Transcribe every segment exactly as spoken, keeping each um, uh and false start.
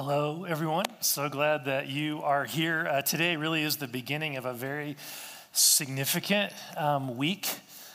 Hello, everyone. So glad that you are here. Uh, today really is the beginning of a very significant um, week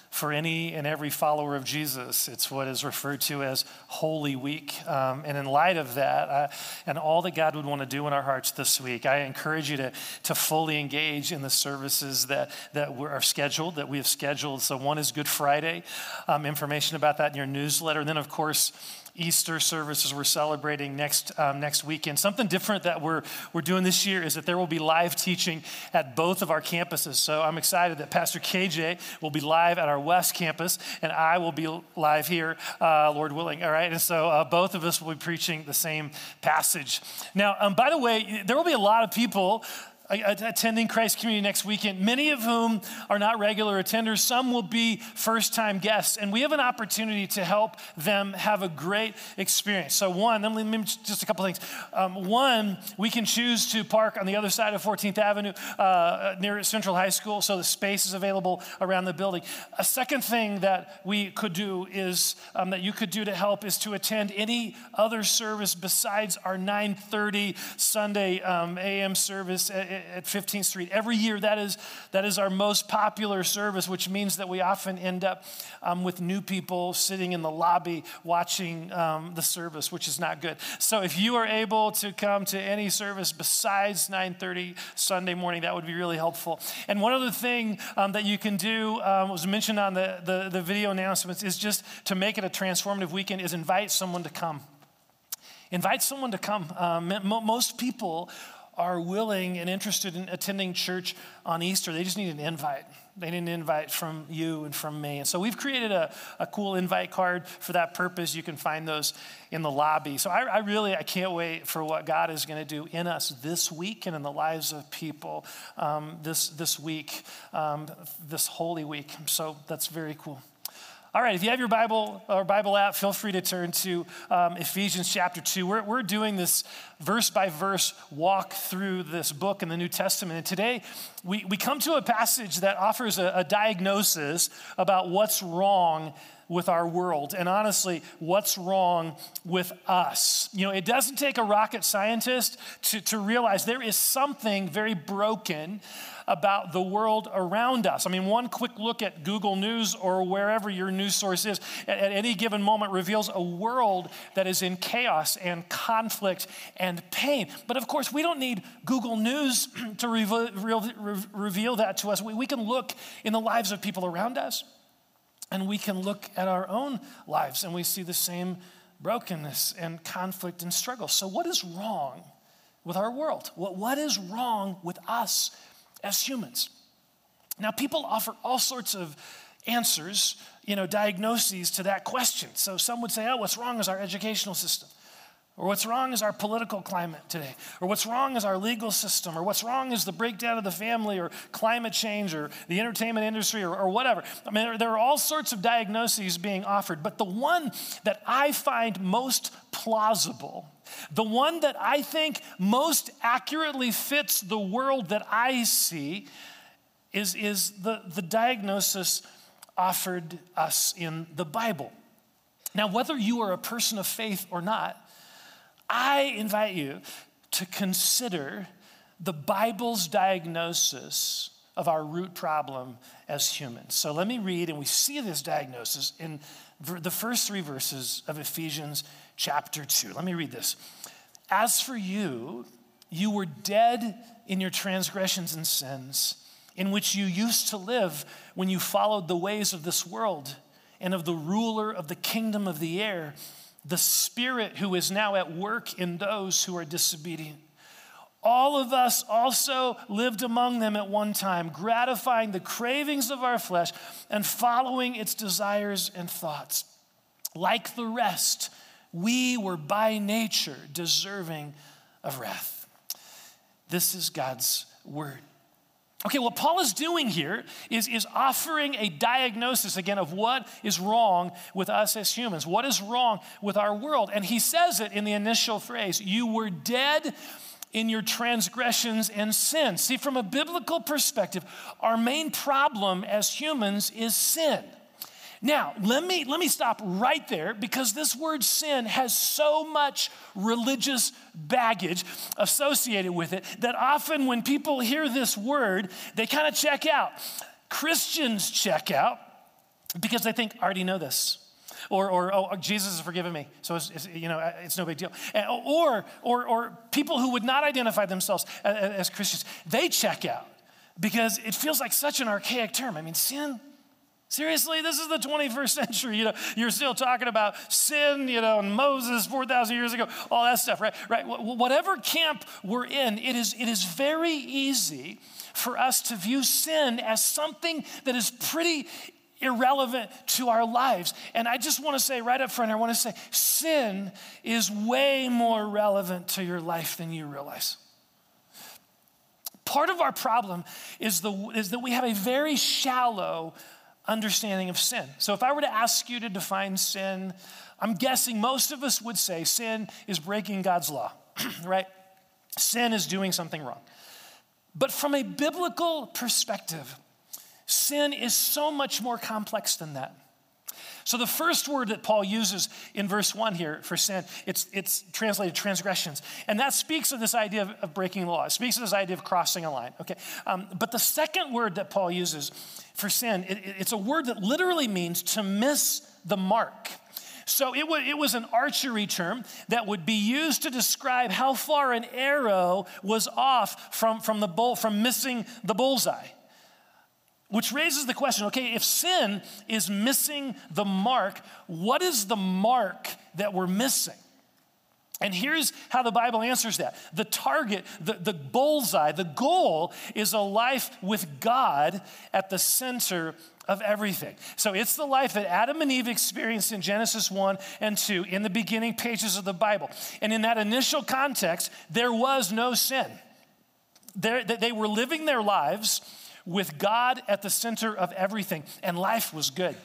for any and every follower of Jesus. It's what is referred to as Holy Week. Um, and in light of that, uh, and all that God would want to do in our hearts this week, I encourage you to, to fully engage in the services that, that are scheduled, that we have scheduled. So one is Good Friday, um, information about that in your newsletter. And then, of course, Easter services we're celebrating next um, next weekend. Something different that we're we're doing this year is that there will be live teaching at both of our campuses. So I'm excited that Pastor K J will be live at our West Campus, and I will be live here, uh, Lord willing. All right, and so uh, both of us will be preaching the same passage. Now, um, by the way, there will be a lot of people attending Christ Community next weekend, many of whom are not regular attenders. Some will be first-time guests, and we have an opportunity to help them have a great experience. So one, let me, just a couple things. Um, one, we can choose to park on the other side of fourteenth Avenue uh, near Central High School, so the space is available around the building. A second thing that we could do is, um, that you could do to help is to attend any other service besides our nine thirty Sunday um, A M service at, at fifteenth Street. Every year, that is that is our most popular service, which means that we often end up um, with new people sitting in the lobby watching um, the service, which is not good. So if you are able to come to any service besides nine thirty Sunday morning, that would be really helpful. And one other thing um, that you can do, um, was mentioned on the, the, the video announcements, is just to make it a transformative weekend, is invite someone to come. Invite someone to come. Um, most people are willing and interested in attending church on Easter. They just need an invite. They need an invite from you and from me. And so we've created a, a cool invite card for that purpose. You can find those in the lobby. So I, I really, I can't wait for what God is going to do in us this week and in the lives of people um, this, this week, um, this Holy Week. So that's very cool. All right, if you have your Bible or Bible app, feel free to turn to um, Ephesians chapter two. We're, we're doing this verse by verse walk through this book in the New Testament. And today we, we come to a passage that offers a, a diagnosis about what's wrong with our world, and honestly, what's wrong with us. You know, it doesn't take a rocket scientist to, to realize there is something very broken about the world around us. I mean, one quick look at Google News or wherever your news source is at, at any given moment reveals a world that is in chaos and conflict and pain. But of course, we don't need Google News to reveal, re- reveal that to us. We, we can look in the lives of people around us, and we can look at our own lives and we see the same brokenness and conflict and struggle. So what is wrong with our world? What, what is wrong with us as humans? Now, people offer all sorts of answers, you know, diagnoses to that question. So some would say, oh, what's wrong is our educational system, or what's wrong is our political climate today, or what's wrong is our legal system, or what's wrong is the breakdown of the family, or climate change, or the entertainment industry, or, or whatever. I mean, there are all sorts of diagnoses being offered, but the one that I find most plausible, the one that I think most accurately fits the world that I see, is, is the, the diagnosis offered us in the Bible. Now, whether you are a person of faith or not, I invite you to consider the Bible's diagnosis of our root problem as humans. So let me read, and we see this diagnosis in the first three verses of Ephesians chapter two. Let me read this. As for you, you were dead in your transgressions and sins, in which you used to live when you followed the ways of this world and of the ruler of the kingdom of the air, the spirit who is now at work in those who are disobedient. All of us also lived among them at one time, gratifying the cravings of our flesh and following its desires and thoughts. Like the rest, we were by nature deserving of wrath. This is God's word. Okay, what Paul is doing here is, is offering a diagnosis, again, of what is wrong with us as humans. What is wrong with our world? And he says it in the initial phrase, you were dead in your transgressions and sins. See, from a biblical perspective, our main problem as humans is sin. Now, let me, let me stop right there, because this word sin has so much religious baggage associated with it that often when people hear this word, they kind of check out. Christians check out because they think, I already know this. Or, or oh, Jesus has forgiven me, so it's, it's, you know, it's no big deal. Or, or, or people who would not identify themselves as Christians, they check out because it feels like such an archaic term. I mean, sin. Seriously, this is the twenty-first century. You know, you're still talking about sin. You know, and Moses four thousand years ago, all that stuff, right? Right. Whatever camp we're in, it is it is very easy for us to view sin as something that is pretty irrelevant to our lives. And I just want to say right up front, I want to say sin is way more relevant to your life than you realize. Part of our problem is the is that we have a very shallow understanding of sin. So if I were to ask you to define sin, I'm guessing most of us would say sin is breaking God's law, right? Sin is doing something wrong. But from a biblical perspective, sin is so much more complex than that. So the first word that Paul uses in verse one here for sin, it's it's translated transgressions. And that speaks of this idea of, of breaking law. It speaks of this idea of crossing a line, okay? Um, but the second word that Paul uses for sin, it, it's a word that literally means to miss the mark. So it, would, it was an archery term that would be used to describe how far an arrow was off from, from the bull, from missing the bullseye. Which raises the question, okay, if sin is missing the mark, what is the mark that we're missing? And here's how the Bible answers that. The target, the, the bullseye, the goal is a life with God at the center of everything. So it's the life that Adam and Eve experienced in Genesis one and two in the beginning pages of the Bible. And in that initial context, there was no sin. There, they were living their lives with God at the center of everything, and life was good.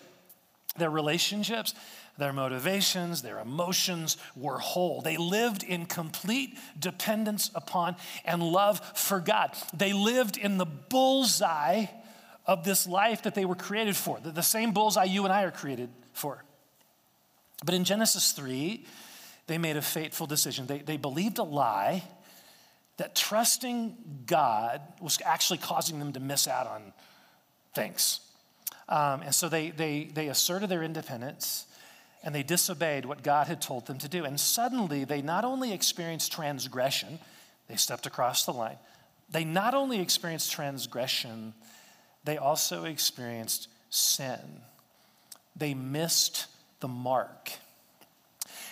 Their relationships, their motivations, their emotions were whole. They lived in complete dependence upon and love for God. They lived in the bullseye of this life that they were created for, the same bullseye you and I are created for. But in Genesis three, they made a fateful decision. They, they believed a lie that trusting God was actually causing them to miss out on things. Um, and so they, they, they asserted their independence and they disobeyed what God had told them to do. And suddenly they not only experienced transgression, they stepped across the line. They not only experienced transgression, they also experienced sin. They missed the mark.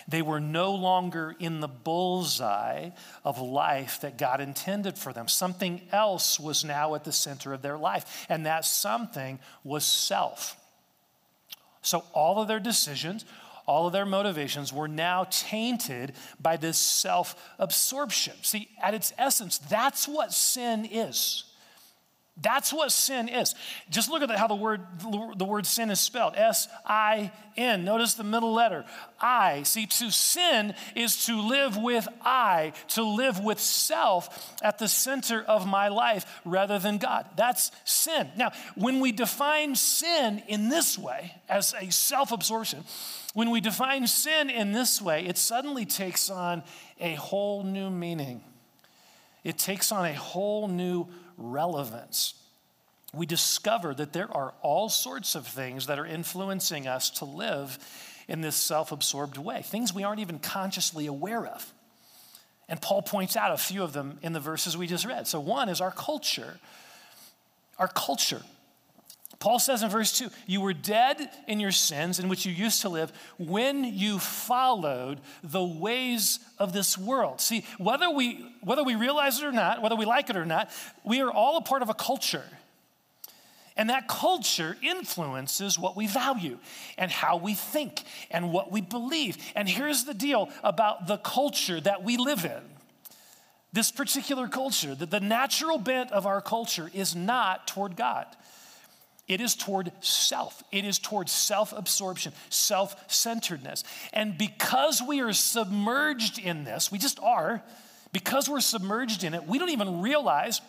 They were no longer in the bullseye of life that God intended for them. Something else was now at the center of their life, and that something was self. So all of their decisions, all of their motivations were now tainted by this self-absorption. See, at its essence, that's what sin is. That's what sin is. Just look at how the word the word sin is spelled, S I N. Notice the middle letter, I. See, to sin is to live with I, to live with self at the center of my life rather than God. That's sin. Now, when we define sin in this way, as a self-absorption, when we define sin in this way, it suddenly takes on a whole new meaning. It takes on a whole new relevance. We discover that there are all sorts of things that are influencing us to live in this self-absorbed way, things we aren't even consciously aware of. And Paul points out a few of them in the verses we just read. So one is our culture. Our culture. Paul says in verse two, you were dead in your sins in which you used to live when you followed the ways of this world. See, whether we whether we realize it or not, whether we like it or not, we are all a part of a culture. And that culture influences what we value and how we think and what we believe. And here's the deal about the culture that we live in. This particular culture, the, the natural bent of our culture is not toward God. It is toward self. It is toward self-absorption, self-centeredness. And because we are submerged in this, we just are, because we're submerged in it, we don't even realize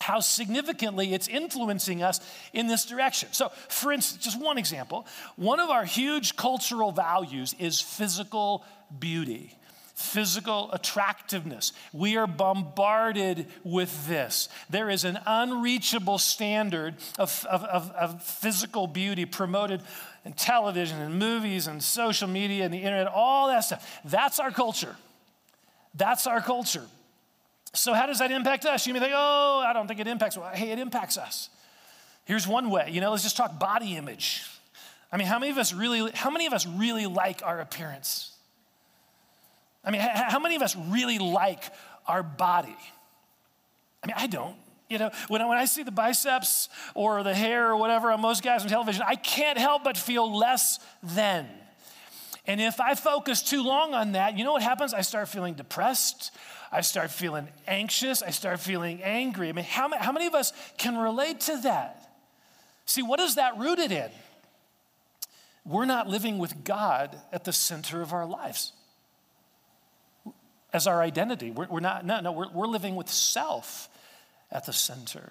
how significantly it's influencing us in this direction. So for instance, just one example, one of our huge cultural values is physical beauty, physical attractiveness. We are bombarded with this. There is an unreachable standard of, of, of, of physical beauty promoted in television and movies and social media and the internet, all that stuff. That's our culture. That's our culture. So how does that impact us? You may think, oh, I don't think it impacts. Well, hey, it impacts us. Here's one way, you know, let's just talk body image. I mean, how many of us really, how many of us really like our appearance? I mean, how many of us really like our body? I mean, I don't. You know, when I, when I see the biceps or the hair or whatever on most guys on television, I can't help but feel less than. And if I focus too long on that, you know what happens? I start feeling depressed. I start feeling anxious. I start feeling angry. I mean, how, how many of us can relate to that? See, what is that rooted in? We're not living with God at the center of our lives as our identity. We're, we're not, no, no, we're, we're living with self at the center.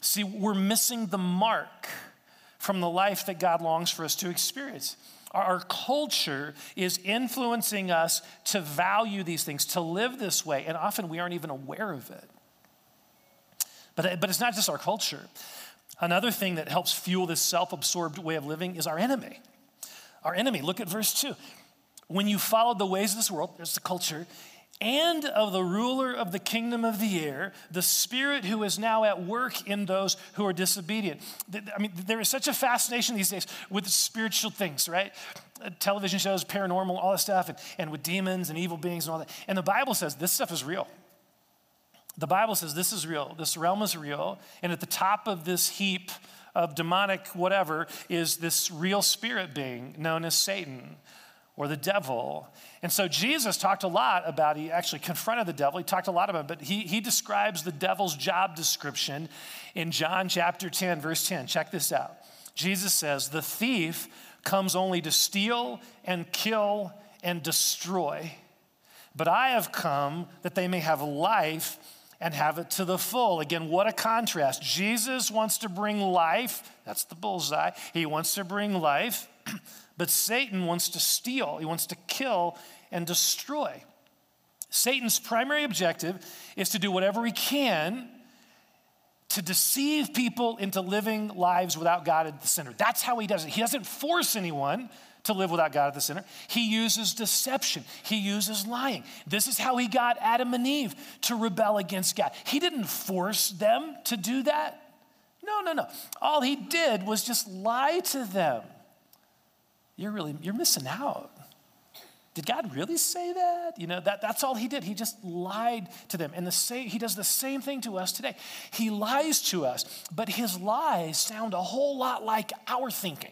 See, we're missing the mark from the life that God longs for us to experience. Our culture is influencing us to value these things, to live this way, and often we aren't even aware of it. But, but it's not just our culture. Another thing that helps fuel this self-absorbed way of living is our enemy. Our enemy, look at verse two. When you followed the ways of this world, there's the culture, and of the ruler of the kingdom of the air, the spirit who is now at work in those who are disobedient. I mean, there is such a fascination these days with spiritual things, right? Television shows, paranormal, all that stuff, and, and with demons and evil beings and all that. And the Bible says this stuff is real. The Bible says this is real. This realm is real. And at the top of this heap of demonic whatever is this real spirit being known as Satan, or the devil. And so Jesus talked a lot about, he actually confronted the devil, he talked a lot about it, but he, he describes the devil's job description in John chapter ten, verse ten. Check this out. Jesus says, the thief comes only to steal and kill and destroy, but I have come that they may have life and have it to the full. Again, what a contrast. Jesus wants to bring life, that's the bullseye, he wants to bring life, but Satan wants to steal, he wants to kill and destroy. Satan's primary objective is to do whatever he can to deceive people into living lives without God at the center. That's how he does it. He doesn't force anyone to live without God at the center. He uses deception, he uses lying. This is how he got Adam and Eve to rebel against God. He didn't force them to do that. No, no, no. All he did was just lie to them. You're really, you're missing out. Did God really say that? You know, that, that's all he did. He just lied to them. And the same, he does the same thing to us today. He lies to us, but his lies sound a whole lot like our thinking.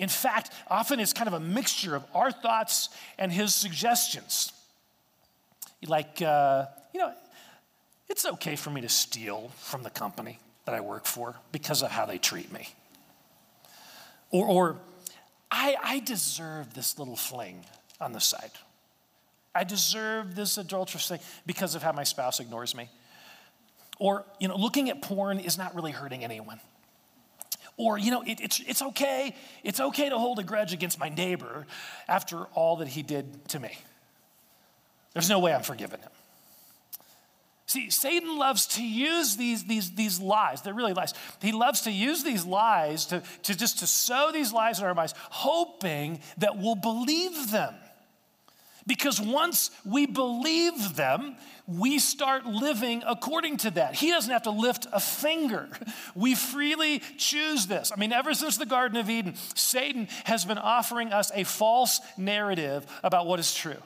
In fact, often it's kind of a mixture of our thoughts and his suggestions. Like, uh, you know, it's okay for me to steal from the company that I work for because of how they treat me. Or, or, I, I deserve this little fling on the side. I deserve this adulterous thing because of how my spouse ignores me. Or, you know, looking at porn is not really hurting anyone. Or, you know, it, it's, it's okay. It's okay to hold a grudge against my neighbor after all that he did to me. There's no way I'm forgiving him. See, Satan loves to use these, these, these lies. They're really lies. He loves to use these lies to, to just to sow these lies in our minds, hoping that we'll believe them. Because once we believe them, we start living according to that. He doesn't have to lift a finger. We freely choose this. I mean, ever since the Garden of Eden, Satan has been offering us a false narrative about what is true.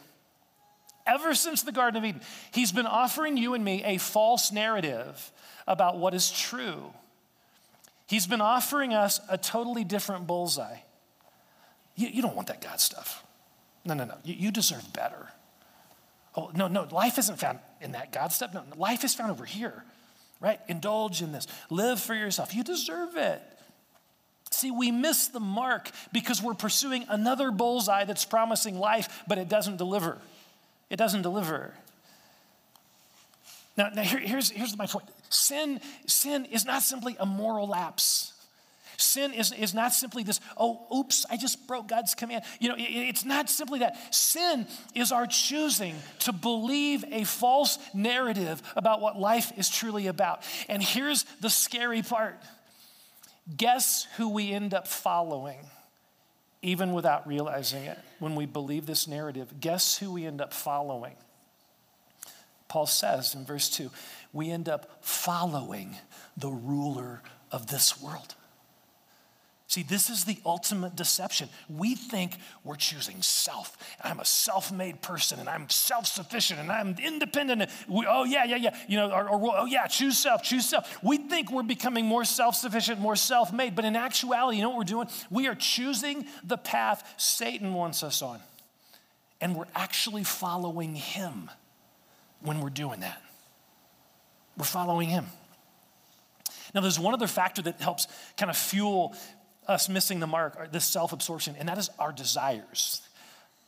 Ever since the Garden of Eden, he's been offering you and me a false narrative about what is true. He's been offering us a totally different bullseye. You, you don't want that God stuff. No, no, no, you, you deserve better. Oh, no, no, life isn't found in that God stuff. No, life is found over here, right? Indulge in this, live for yourself. You deserve it. See, we miss the mark because we're pursuing another bullseye that's promising life, but it doesn't deliver. It doesn't deliver. Now, now here, here's, here's my point. Sin, sin is not simply a moral lapse. Sin is, is not simply this, oh, oops, I just broke God's command. You know, it, it's not simply that. Sin is our choosing to believe a false narrative about what life is truly about. And here's the scary part. Guess who we end up following, even without realizing it, when we believe this narrative. Guess who we end up following? Paul says in verse two, we end up following the ruler of this world. See, this is the ultimate deception. We think we're choosing self. I'm a self-made person, and I'm self-sufficient, and I'm independent. And we, oh, yeah, yeah, yeah. You know, or, or oh, yeah, choose self, choose self. We think we're becoming more self-sufficient, more self-made. But in actuality, you know what we're doing? We are choosing the path Satan wants us on. And we're actually following him when we're doing that. We're following him. Now, there's one other factor that helps kind of fuel us missing the mark, this self-absorption, and that is our desires,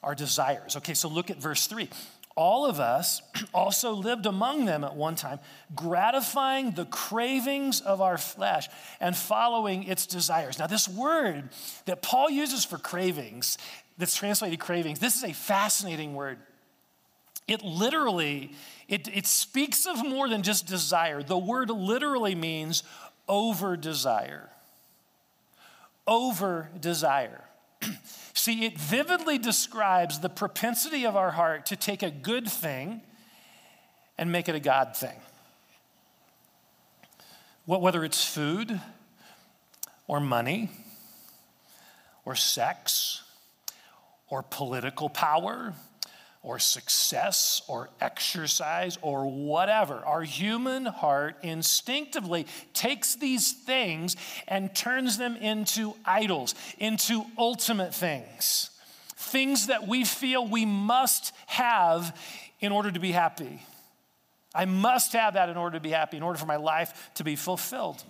our desires. Okay, so look at verse three. All of us also lived among them at one time, gratifying the cravings of our flesh and following its desires. Now, this word that Paul uses for cravings, that's translated cravings, this is a fascinating word. It literally, it, it speaks of more than just desire. The word literally means over-desire. Over desire. See, it vividly describes the propensity of our heart to take a good thing and make it a God thing. Whether it's food or money or sex or political power or success or exercise or whatever. Our human heart instinctively takes these things and turns them into idols, into ultimate things, things that we feel we must have in order to be happy. I must have that in order to be happy, in order for my life to be fulfilled.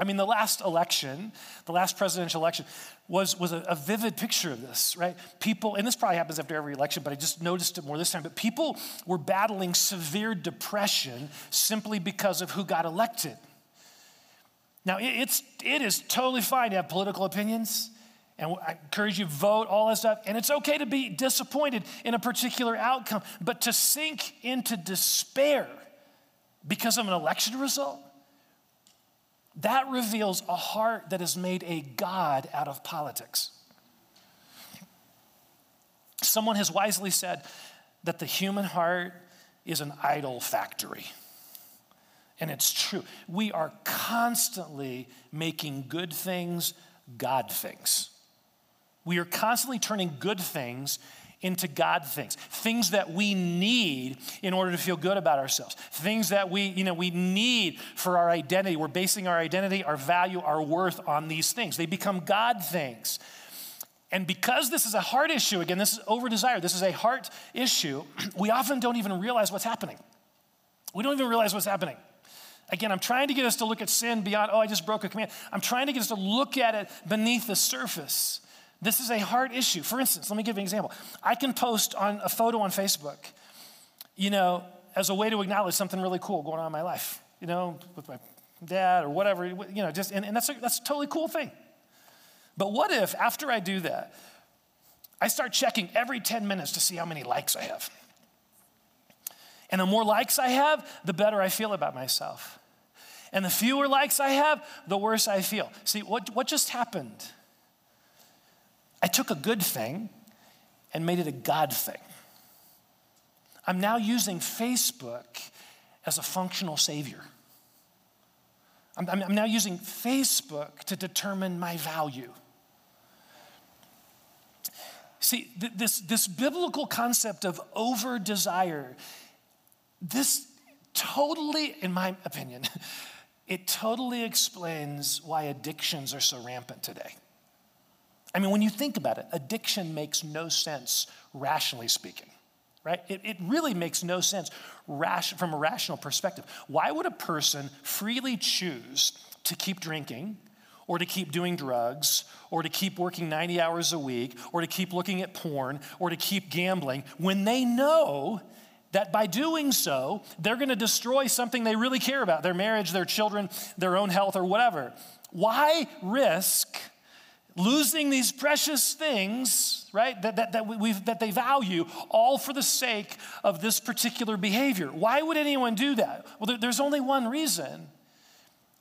I mean, the last election, the last presidential election was, was a, a vivid picture of this, right? People, and this probably happens after every election, but I just noticed it more this time, but people were battling severe depression simply because of who got elected. Now, it, it's, it is totally fine to have political opinions, and I encourage you to vote, all that stuff, and it's okay to be disappointed in a particular outcome, but to sink into despair because of an election result, that reveals a heart that has made a God out of politics. Someone has wisely said that the human heart is an idol factory. And it's true. We are constantly making good things God things. We are constantly turning good things into God things, things that we need in order to feel good about ourselves, things that we, you know, we need for our identity. We're basing our identity, our value, our worth on these things. They become God things. And because this is a heart issue, again, this is over-desire, this is a heart issue, we often don't even realize what's happening. We don't even realize what's happening. Again, I'm trying to get us to look at sin beyond, oh, I just broke a command. I'm trying to get us to look at it beneath the surface. This is a heart issue. For instance, let me give you an example. I can post on a photo on Facebook, you know, as a way to acknowledge something really cool going on in my life, you know, with my dad or whatever, you know, just, and, and that's, a, that's a totally cool thing. But what if after I do that, I start checking every ten minutes to see how many likes I have? And the more likes I have, the better I feel about myself. And the fewer likes I have, the worse I feel. See, what, what just happened? I took a good thing and made it a God thing. I'm now using Facebook as a functional savior. I'm, I'm, I'm now using Facebook to determine my value. See, th- this, this biblical concept of over-desire, this totally, in my opinion, it totally explains why addictions are so rampant today. I mean, when you think about it, addiction makes no sense, rationally speaking, right? It, it really makes no sense ration, from a rational perspective. Why would a person freely choose to keep drinking or to keep doing drugs or to keep working ninety hours a week or to keep looking at porn or to keep gambling when they know that by doing so, they're going to destroy something they really care about, their marriage, their children, their own health, or whatever. Why risk losing these precious things, right, that, that, that, we've, that they value, all for the sake of this particular behavior? Why would anyone do that? Well, there, there's only one reason.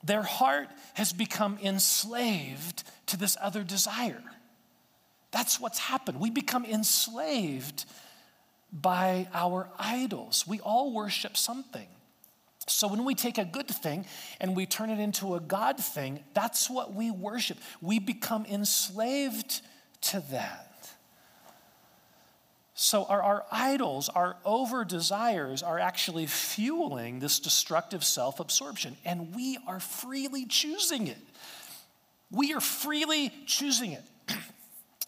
Their heart has become enslaved to this other desire. That's what's happened. We become enslaved by our idols. We all worship something. So when we take a good thing and we turn it into a God thing, that's what we worship. We become enslaved to that. So our, our idols, our over-desires are actually fueling this destructive self-absorption, and we are freely choosing it. We are freely choosing it.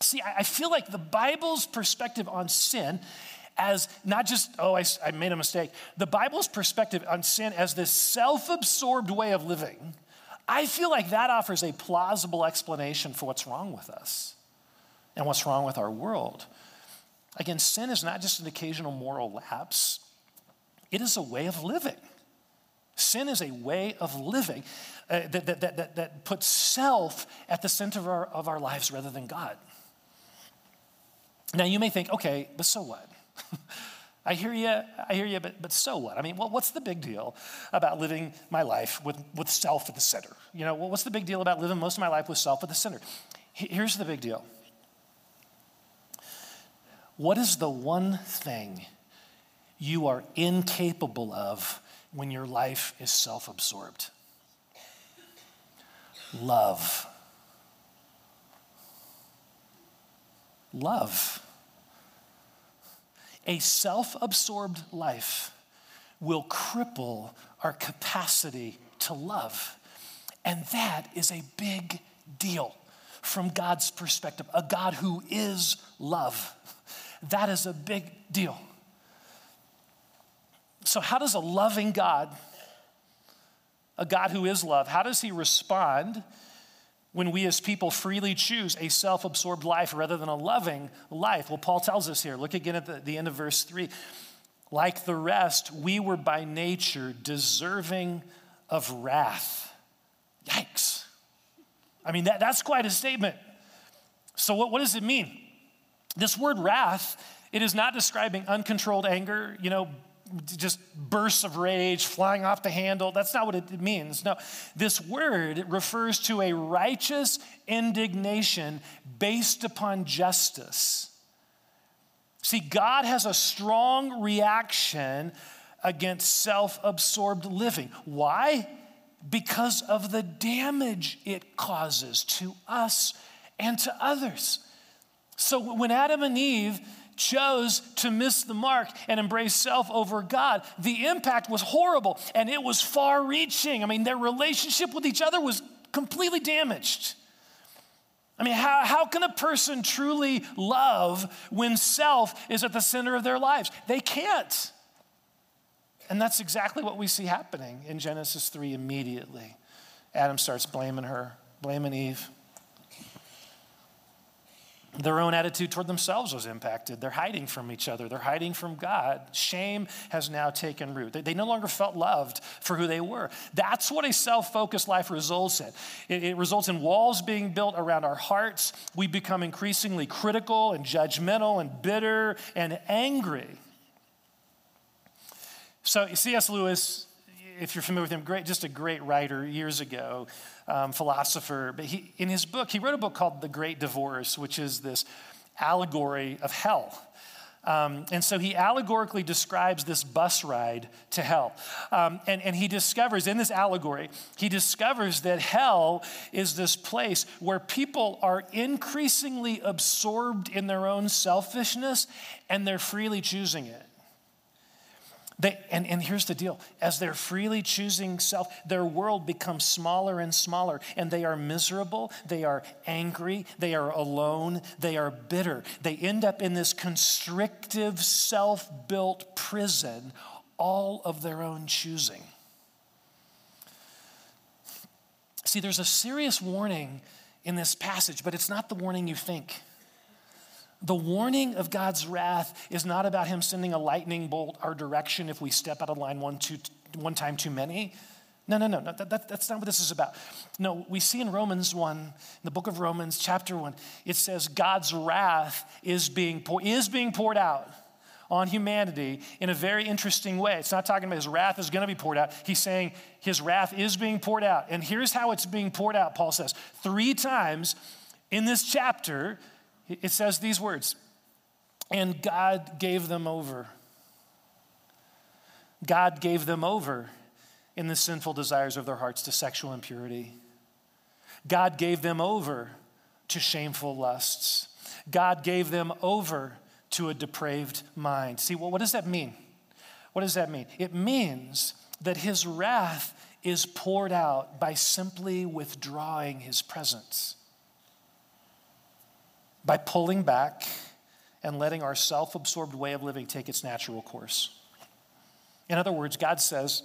See, I, I feel like the Bible's perspective on sin as not just, oh, I, I made a mistake. The Bible's perspective on sin as this self-absorbed way of living, I feel like that offers a plausible explanation for what's wrong with us and what's wrong with our world. Again, sin is not just an occasional moral lapse. It is a way of living. Sin is a way of living uh, that, that, that, that, that puts self at the center of our, of our lives rather than God. Now, you may think, okay, but so what? I hear you, I hear you, but, but so what? I mean, well, what's the big deal about living my life with, with self at the center? You know, well, what's the big deal about living most of my life with self at the center? Here's the big deal. What is the one thing you are incapable of when your life is self-absorbed? Love. Love. A self-absorbed life will cripple our capacity to love. And that is a big deal from God's perspective, a God who is love. That is a big deal. So how does a loving God, a God who is love, how does he respond when we as people freely choose a self-absorbed life rather than a loving life? Well, Paul tells us here, look again at the, the end of verse three. Like the rest, we were by nature deserving of wrath. Yikes. I mean, that, that's quite a statement. So what, what does it mean? This word wrath, it is not describing uncontrolled anger, you know, just bursts of rage, flying off the handle. That's not what it means. No, this word refers to a righteous indignation based upon justice. See, God has a strong reaction against self-absorbed living. Why? Because of the damage it causes to us and to others. So when Adam and Eve chose to miss the mark and embrace self over God, the impact was horrible and it was far-reaching. I mean, their relationship with each other was completely damaged. I mean, how, how can a person truly love when self is at the center of their lives? They can't. And that's exactly what we see happening in Genesis three immediately. Adam starts blaming her, blaming Eve. Their own attitude toward themselves was impacted. They're hiding from each other. They're hiding from God. Shame has now taken root. They, they no longer felt loved for who they were. That's what a self-focused life results in. It, it results in walls being built around our hearts. We become increasingly critical and judgmental and bitter and angry. So C S Lewis, if you're familiar with him, great, just a great writer years ago, um, philosopher. But he, in his book, he wrote a book called The Great Divorce, which is this allegory of hell. Um, and so he allegorically describes this bus ride to hell. Um, and, and he discovers, in this allegory, he discovers that hell is this place where people are increasingly absorbed in their own selfishness and they're freely choosing it. They, and, and here's the deal. As they're freely choosing self, their world becomes smaller and smaller, and they are miserable, they are angry, they are alone, they are bitter. They end up in this constrictive, self-built prison, all of their own choosing. See, there's a serious warning in this passage, but it's not the warning you think. The warning of God's wrath is not about him sending a lightning bolt our direction if we step out of line one, two, one time too many. No, no, no, no that, that, that's not what this is about. No, we see in Romans one, in the book of Romans, chapter one, it says God's wrath is being pour, is being poured out on humanity in a very interesting way. It's not talking about his wrath is going to be poured out. He's saying his wrath is being poured out. And here's how it's being poured out, Paul says. Three times in this chapter, it says these words, and God gave them over. God gave them over in the sinful desires of their hearts to sexual impurity. God gave them over to shameful lusts. God gave them over to a depraved mind. See, well, what does that mean? What does that mean? It means that his wrath is poured out by simply withdrawing his presence, by pulling back and letting our self-absorbed way of living take its natural course. In other words, God says,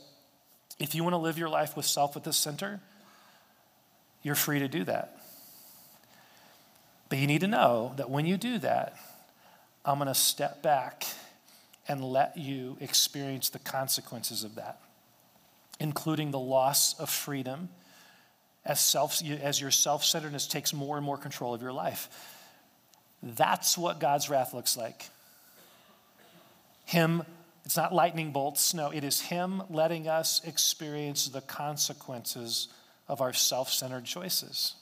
if you want to live your life with self at the center, you're free to do that. But you need to know that when you do that, I'm going to step back and let you experience the consequences of that, including the loss of freedom as self, as your self-centeredness takes more and more control of your life. That's what God's wrath looks like. Him, it's not lightning bolts. No, it is him letting us experience the consequences of our self-centered choices.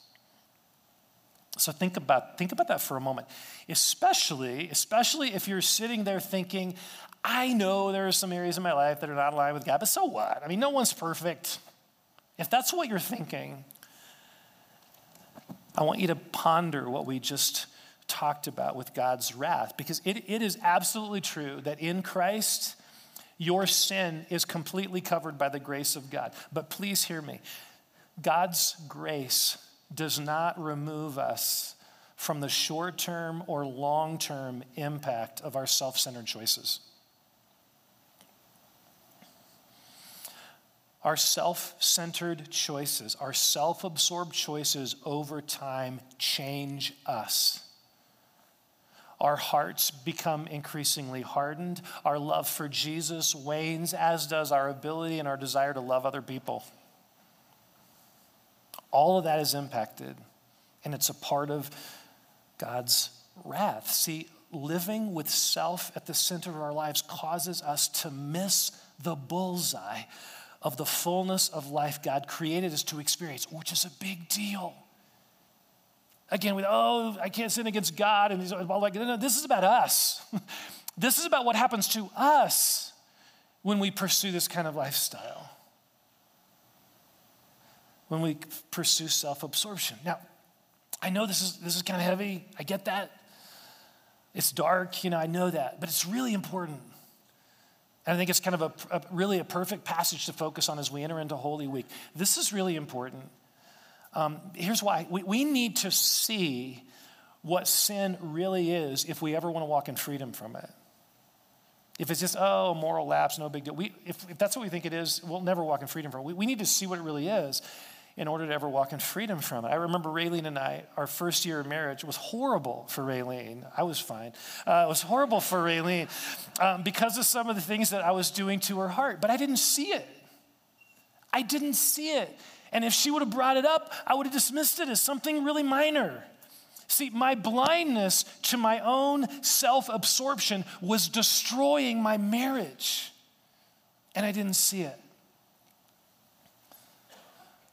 So think about, think about that for a moment, especially, especially if you're sitting there thinking, I know there are some areas in my life that are not aligned with God, but so what? I mean, no one's perfect. If that's what you're thinking, I want you to ponder what we just talked about with God's wrath, because it, it is absolutely true that in Christ, your sin is completely covered by the grace of God. But please hear me. God's grace does not remove us from the short-term or long-term impact of our self-centered choices. Our self-centered choices, our self-absorbed choices over time change us. Our hearts become increasingly hardened. Our love for Jesus wanes, as does our ability and our desire to love other people. All of that is impacted, and it's a part of God's wrath. See, living with self at the center of our lives causes us to miss the bullseye of the fullness of life God created us to experience, which is a big deal. Again, with, oh, I can't sin against God, and these, all like, no, no, this is about us. This is about what happens to us when we pursue this kind of lifestyle, when we pursue self-absorption. Now, I know this is this is kind of heavy. I get that. It's dark, you know, I know that. But it's really important. And I think it's kind of a, a really a perfect passage to focus on as we enter into Holy Week. This is really important. Um, here's why. We, we need to see what sin really is if we ever want to walk in freedom from it. If it's just, oh, moral lapse, no big deal. We, if, if that's what we think it is, we'll never walk in freedom from it. We, we need to see what it really is in order to ever walk in freedom from it. I remember Raylene and I, our first year of marriage was horrible for Raylene. I was fine. Uh, it was horrible for Raylene um, because of some of the things that I was doing to her heart, but I didn't see it. I didn't see it. And if she would have brought it up, I would have dismissed it as something really minor. See, my blindness to my own self-absorption was destroying my marriage, and I didn't see it.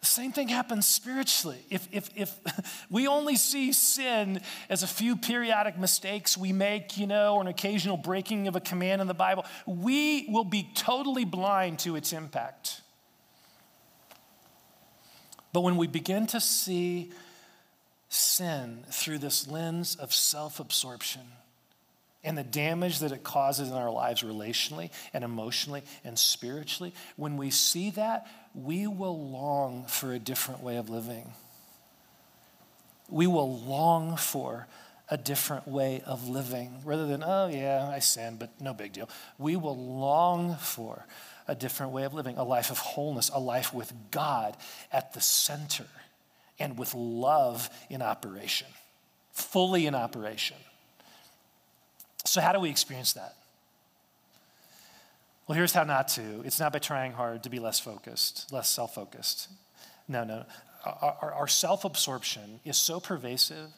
The same thing happens spiritually. If, if, if we only see sin as a few periodic mistakes we make, you know, or an occasional breaking of a command in the Bible, we will be totally blind to its impact. But when we begin to see sin through this lens of self-absorption and the damage that it causes in our lives relationally and emotionally and spiritually, when we see that, we will long for a different way of living. We will long for a different way of living rather than, oh yeah, I sin, but no big deal. We will long for a different way of living, a life of wholeness, a life with God at the center and with love in operation, fully in operation. So how do we experience that? Well, here's how not to. It's not by trying hard to be less focused, less self-focused. No, no. Our, our, our self-absorption is so pervasive.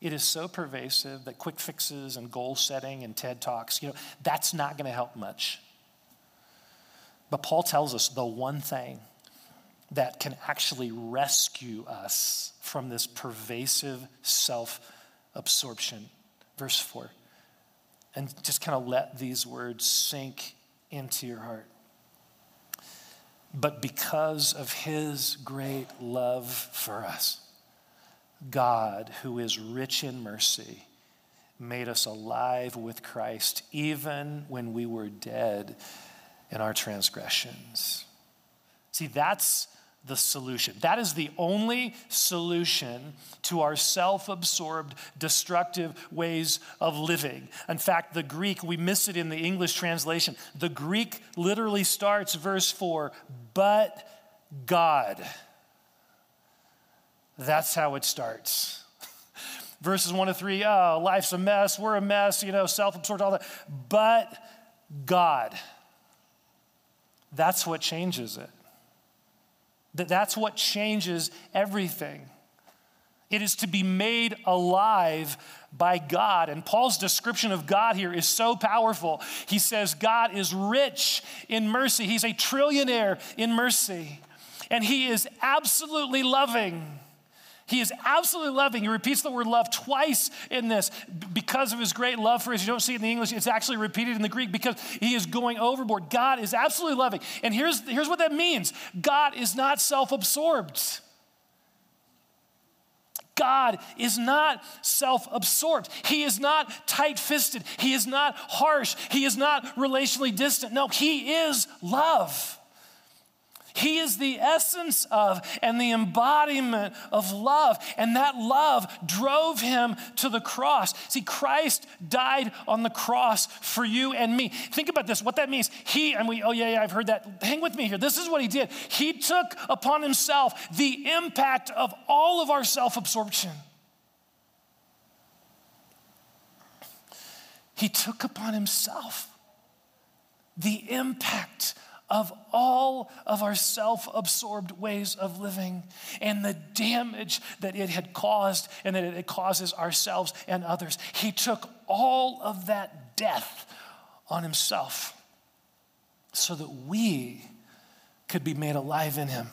It is so pervasive that quick fixes and goal setting and TED Talks, you know, that's not going to help much. But Paul tells us the one thing that can actually rescue us from this pervasive self-absorption. Verse four. And just kind of let these words sink into your heart. But because of his great love for us, God, who is rich in mercy, made us alive with Christ, even when we were dead in our transgressions. See, that's the solution. That is the only solution to our self-absorbed, destructive ways of living. In fact, the Greek, we miss it in the English translation. The Greek literally starts verse four, but God. That's how it starts. Verses one to three, oh, life's a mess, we're a mess, you know, self-absorbed, all that. But God. That's what changes it. That's what changes everything. It is to be made alive by God. And Paul's description of God here is so powerful. He says God is rich in mercy. He's a trillionaire in mercy. And he is absolutely loving. He is absolutely loving. He repeats the word love twice in this. Because of his great love for us, you don't see it in the English, it's actually repeated in the Greek because he is going overboard. God is absolutely loving. And here's, here's what that means. God is not self-absorbed. God is not self-absorbed. He is not tight-fisted. He is not harsh. He is not relationally distant. No, he is love. He is the essence of and the embodiment of love. And that love drove him to the cross. See, Christ died on the cross for you and me. Think about this, what that means. He, and we, oh yeah, yeah, I've heard that. Hang with me here. This is what he did. He took upon himself the impact of all of our self-absorption. He took upon himself the impact of all of our self-absorbed ways of living and the damage that it had caused and that it causes ourselves and others. He took all of that death on himself so that we could be made alive in him,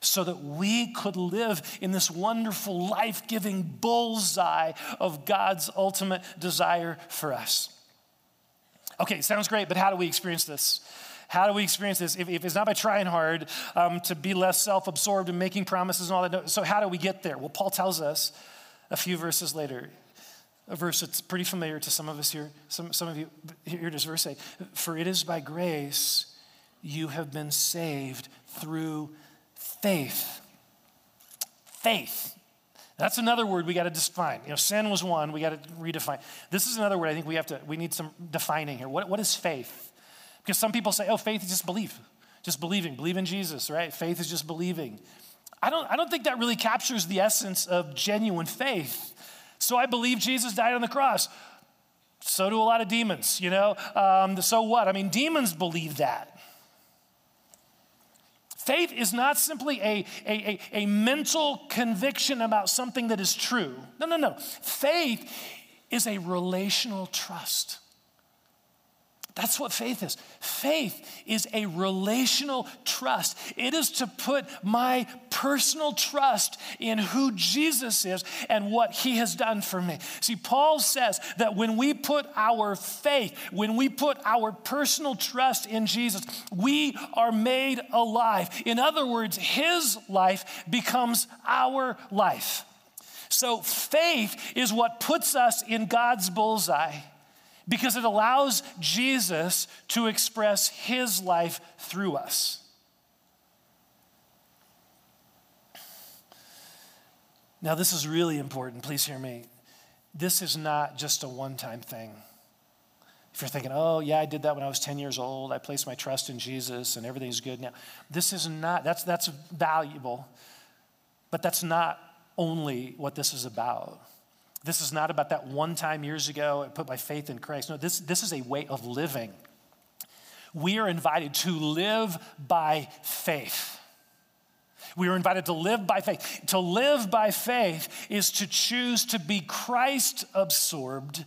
so that we could live in this wonderful, life-giving bullseye of God's ultimate desire for us. Okay, sounds great, but how do we experience this? How do we experience this? If, if it's not by trying hard um, to be less self-absorbed and making promises and all that, so how do we get there? Well, Paul tells us a few verses later, a verse that's pretty familiar to some of us here, some, some of you, here it is, verse eight, for it is by grace you have been saved through faith. Faith. That's another word we got to define. You know, sin was one, we got to redefine. This is another word I think we have to, we need some defining here. What, what is faith? Because some people say, oh, faith is just belief. Just believing, believe in Jesus, right? Faith is just believing. I don't, I don't think that really captures the essence of genuine faith. So I believe Jesus died on the cross. So do a lot of demons, you know? Um, so what? I mean, demons believe that. Faith is not simply a, a, a, a mental conviction about something that is true. No, no, no. Faith is a relational trust. That's what faith is. Faith is a relational trust. It is to put my personal trust in who Jesus is and what he has done for me. See, Paul says that when we put our faith, when we put our personal trust in Jesus, we are made alive. In other words, his life becomes our life. So faith is what puts us in God's bullseye, because it allows Jesus to express his life through us. Now, this is really important. Please hear me. This is not just a one-time thing. If you're thinking, oh, yeah, I did that when I was ten years old. I placed my trust in Jesus and everything's good now. This is not, that's, that's valuable, but that's not only what this is about. This is not about that one time years ago, I put my faith in Christ. No, this, this is a way of living. We are invited to live by faith. We are invited to live by faith. To live by faith is to choose to be Christ-absorbed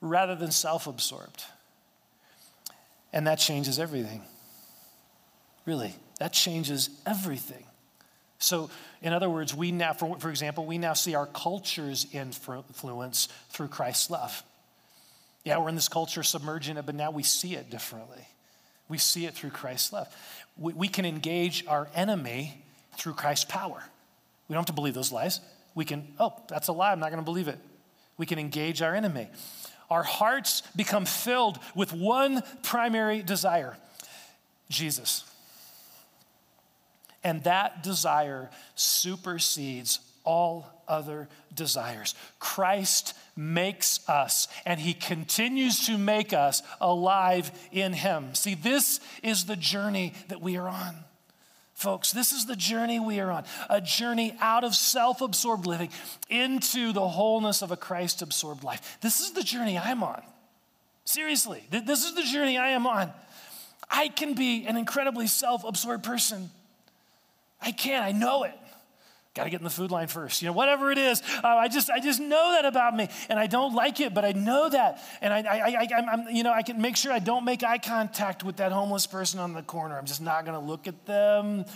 rather than self-absorbed. And that changes everything. Really, that changes everything. So, in other words, we now, for, for example, we now see our culture's influence through Christ's love. Yeah, we're in this culture submerged in it, but now we see it differently. We see it through Christ's love. We, we can engage our enemy through Christ's power. We don't have to believe those lies. We can, oh, that's a lie, I'm not going to believe it. We can engage our enemy. Our hearts become filled with one primary desire, Jesus. And that desire supersedes all other desires. Christ makes us, and he continues to make us alive in him. See, this is the journey that we are on. Folks, this is the journey we are on, a journey out of self-absorbed living into the wholeness of a Christ-absorbed life. This is the journey I'm on. Seriously, th- this is the journey I am on. I can be an incredibly self-absorbed person. I can, I know it. Got to get in the food line first. You know, whatever it is, uh, I just I just know that about me, and I don't like it, but I know that, and I I, I I'm, I'm you know I can make sure I don't make eye contact with that homeless person on the corner. I'm just not going to look at them,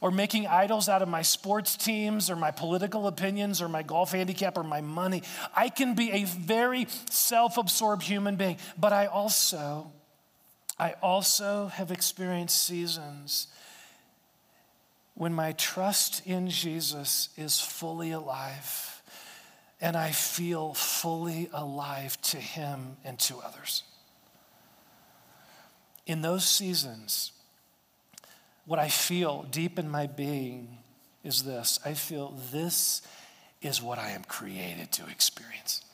or making idols out of my sports teams, or my political opinions, or my golf handicap, or my money. I can be a very self-absorbed human being, but I also I also have experienced seasons when my trust in Jesus is fully alive and I feel fully alive to him and to others. In those seasons, what I feel deep in my being is this. I feel this is what I am created to experience.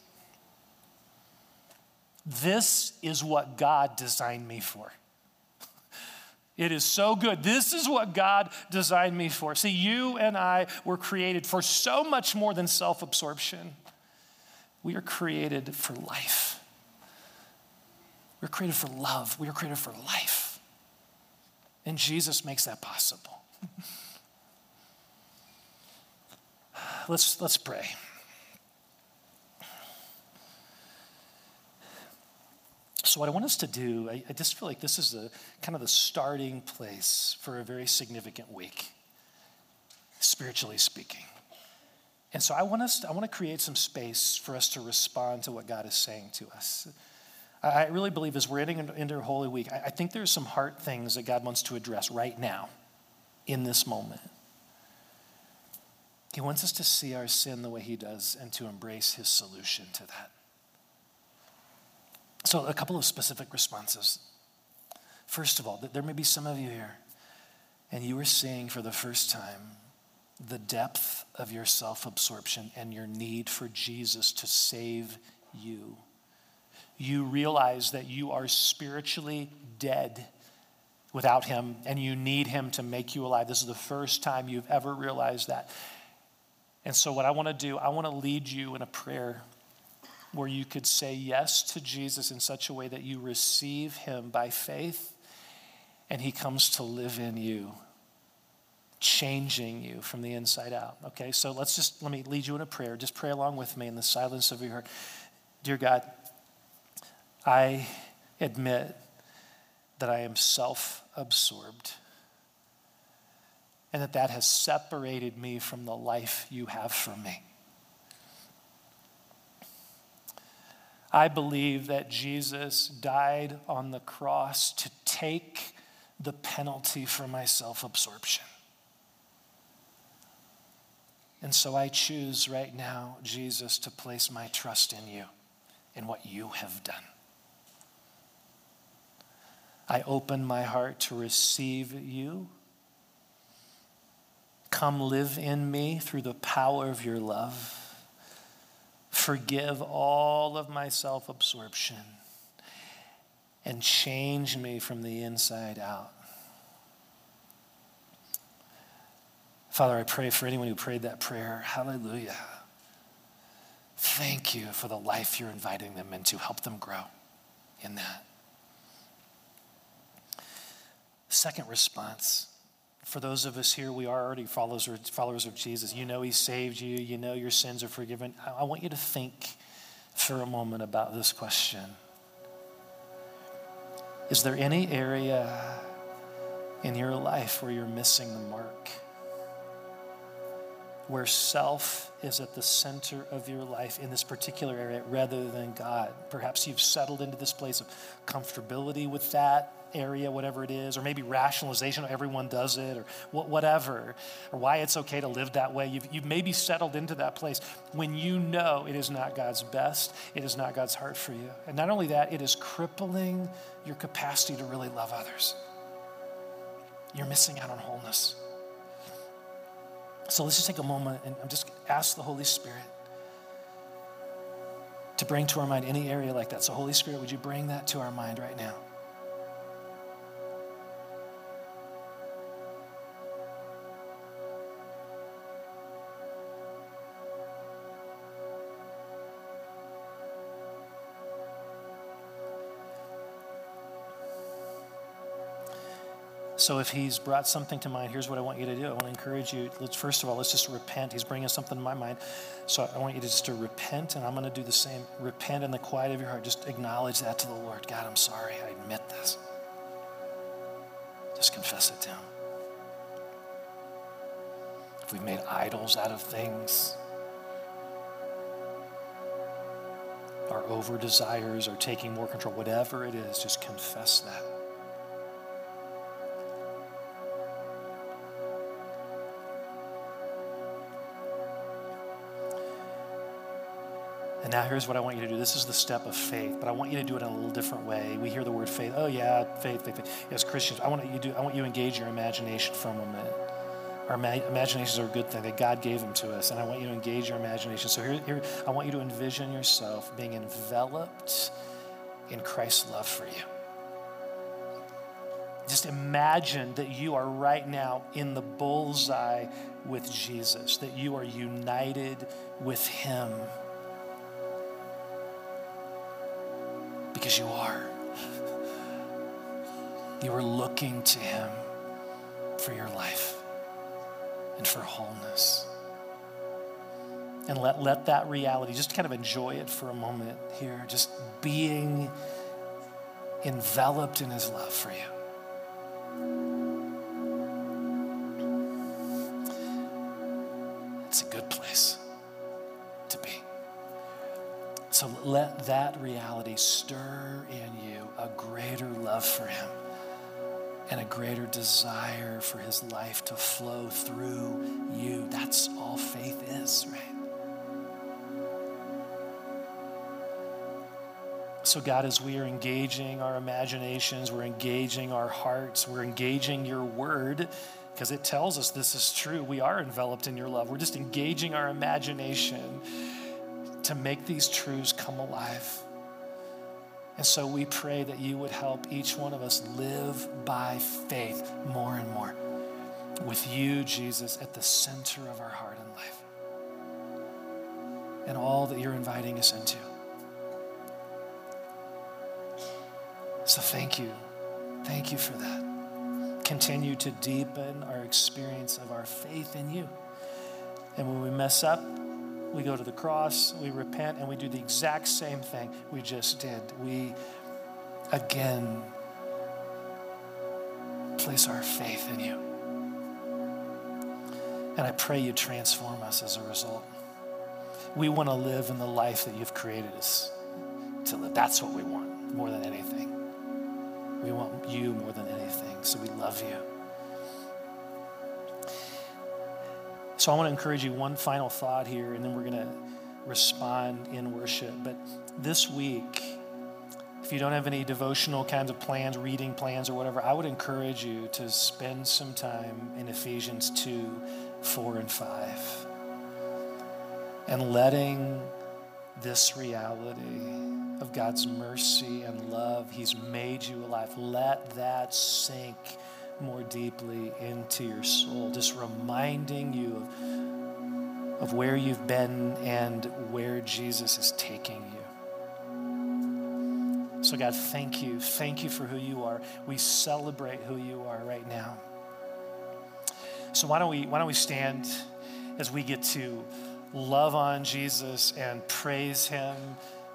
This is what God designed me for. It is so good. This is what God designed me for. See, you and I were created for so much more than self-absorption. We are created for life. We're created for love. We are created for life. And Jesus makes that possible. Let's, let's pray. So what I want us to do, I, I just feel like this is the kind of the starting place for a very significant week, spiritually speaking. And so I want us, to, I want to create some space for us to respond to what God is saying to us. I, I really believe as we're heading into Holy Week, I, I think there's some heart things that God wants to address right now, in this moment. He wants us to see our sin the way he does and to embrace his solution to that. So a couple of specific responses. First of all, there may be some of you here and you are seeing for the first time the depth of your self-absorption and your need for Jesus to save you. You realize that you are spiritually dead without him and you need him to make you alive. This is the first time you've ever realized that. And so what I want to do, I want to lead you in a prayer where you could say yes to Jesus in such a way that you receive him by faith and he comes to live in you, changing you from the inside out, okay? So let's just, let me lead you in a prayer. Just pray along with me in the silence of your heart. Dear God, I admit that I am self-absorbed and that that has separated me from the life you have for me. I believe that Jesus died on the cross to take the penalty for my self-absorption. And so I choose right now, Jesus, to place my trust in you and what you have done. I open my heart to receive you. Come live in me through the power of your love. Forgive all of my self-absorption and change me from the inside out. Father, I pray for anyone who prayed that prayer. Hallelujah. Thank you for the life you're inviting them into. Help them grow in that. Second response, for those of us here, we are already followers followers of Jesus. You know he saved you. You know your sins are forgiven. I want you to think for a moment about this question. Is there any area in your life where you're missing the mark? Where self is at the center of your life in this particular area rather than God? Perhaps you've settled into this place of comfortability with that area, whatever it is, or maybe rationalization, everyone does it, or whatever, or why it's okay to live that way. You've, you've maybe settled into that place when you know it is not God's best, it is not God's heart for you. And not only that, it is crippling your capacity to really love others. You're missing out on wholeness. So let's just take a moment and just ask the Holy Spirit to bring to our mind any area like that. So Holy Spirit, would you bring that to our mind right now? So if he's brought something to mind, here's what I want you to do. I want to encourage you. Let's, first of all, let's just repent. He's bringing something to my mind. So I want you to just to repent, and I'm going to do the same. Repent in the quiet of your heart. Just acknowledge that to the Lord. God, I'm sorry. I admit this. Just confess it to him. If we've made idols out of things, our over-desires, our taking more control, whatever it is, just confess that. And now here's what I want you to do. This is the step of faith, but I want you to do it in a little different way. We hear the word faith. Oh yeah, faith, faith, faith. As Christians, I want you to do, I want you to engage your imagination for a moment. Our imaginations are a good thing that God gave them to us, and I want you to engage your imagination. So here, here I want you to envision yourself being enveloped in Christ's love for you. Just imagine that you are right now in the bullseye with Jesus, that you are united with him. Because you are. You are looking to him for your life and for wholeness. And let, let that reality, just kind of enjoy it for a moment here, just being enveloped in his love for you. It's a good place. So let that reality stir in you a greater love for him and a greater desire for his life to flow through you. That's all faith is, right? So God, as we are engaging our imaginations, we're engaging our hearts, we're engaging your word, because it tells us this is true. We are enveloped in your love. We're just engaging our imagination to make these truths come alive. And so we pray that you would help each one of us live by faith more and more with you, Jesus, at the center of our heart and life and all that you're inviting us into. So thank you. Thank you for that. Continue to deepen our experience of our faith in you. And when we mess up, we go to the cross, we repent, and we do the exact same thing we just did. We, again, place our faith in you. And I pray you transform us as a result. We want to live in the life that you've created us to live. That's what we want more than anything. We want you more than anything, so we love you. So I want to encourage you one final thought here, and then we're going to respond in worship. But this week, if you don't have any devotional kinds of plans, reading plans or whatever, I would encourage you to spend some time in Ephesians two, four, and five. And letting this reality of God's mercy and love, he's made you alive, let that sink more deeply into your soul, just reminding you of where you've been and where Jesus is taking you. So God, thank you. Thank you for who you are. We celebrate who you are right now. So why don't we, why don't we stand as we get to love on Jesus and praise him.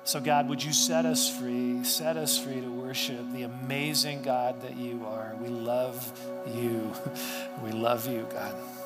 So God, would you set us free, set us free to worship the amazing God that you are. We love you. We love you, God.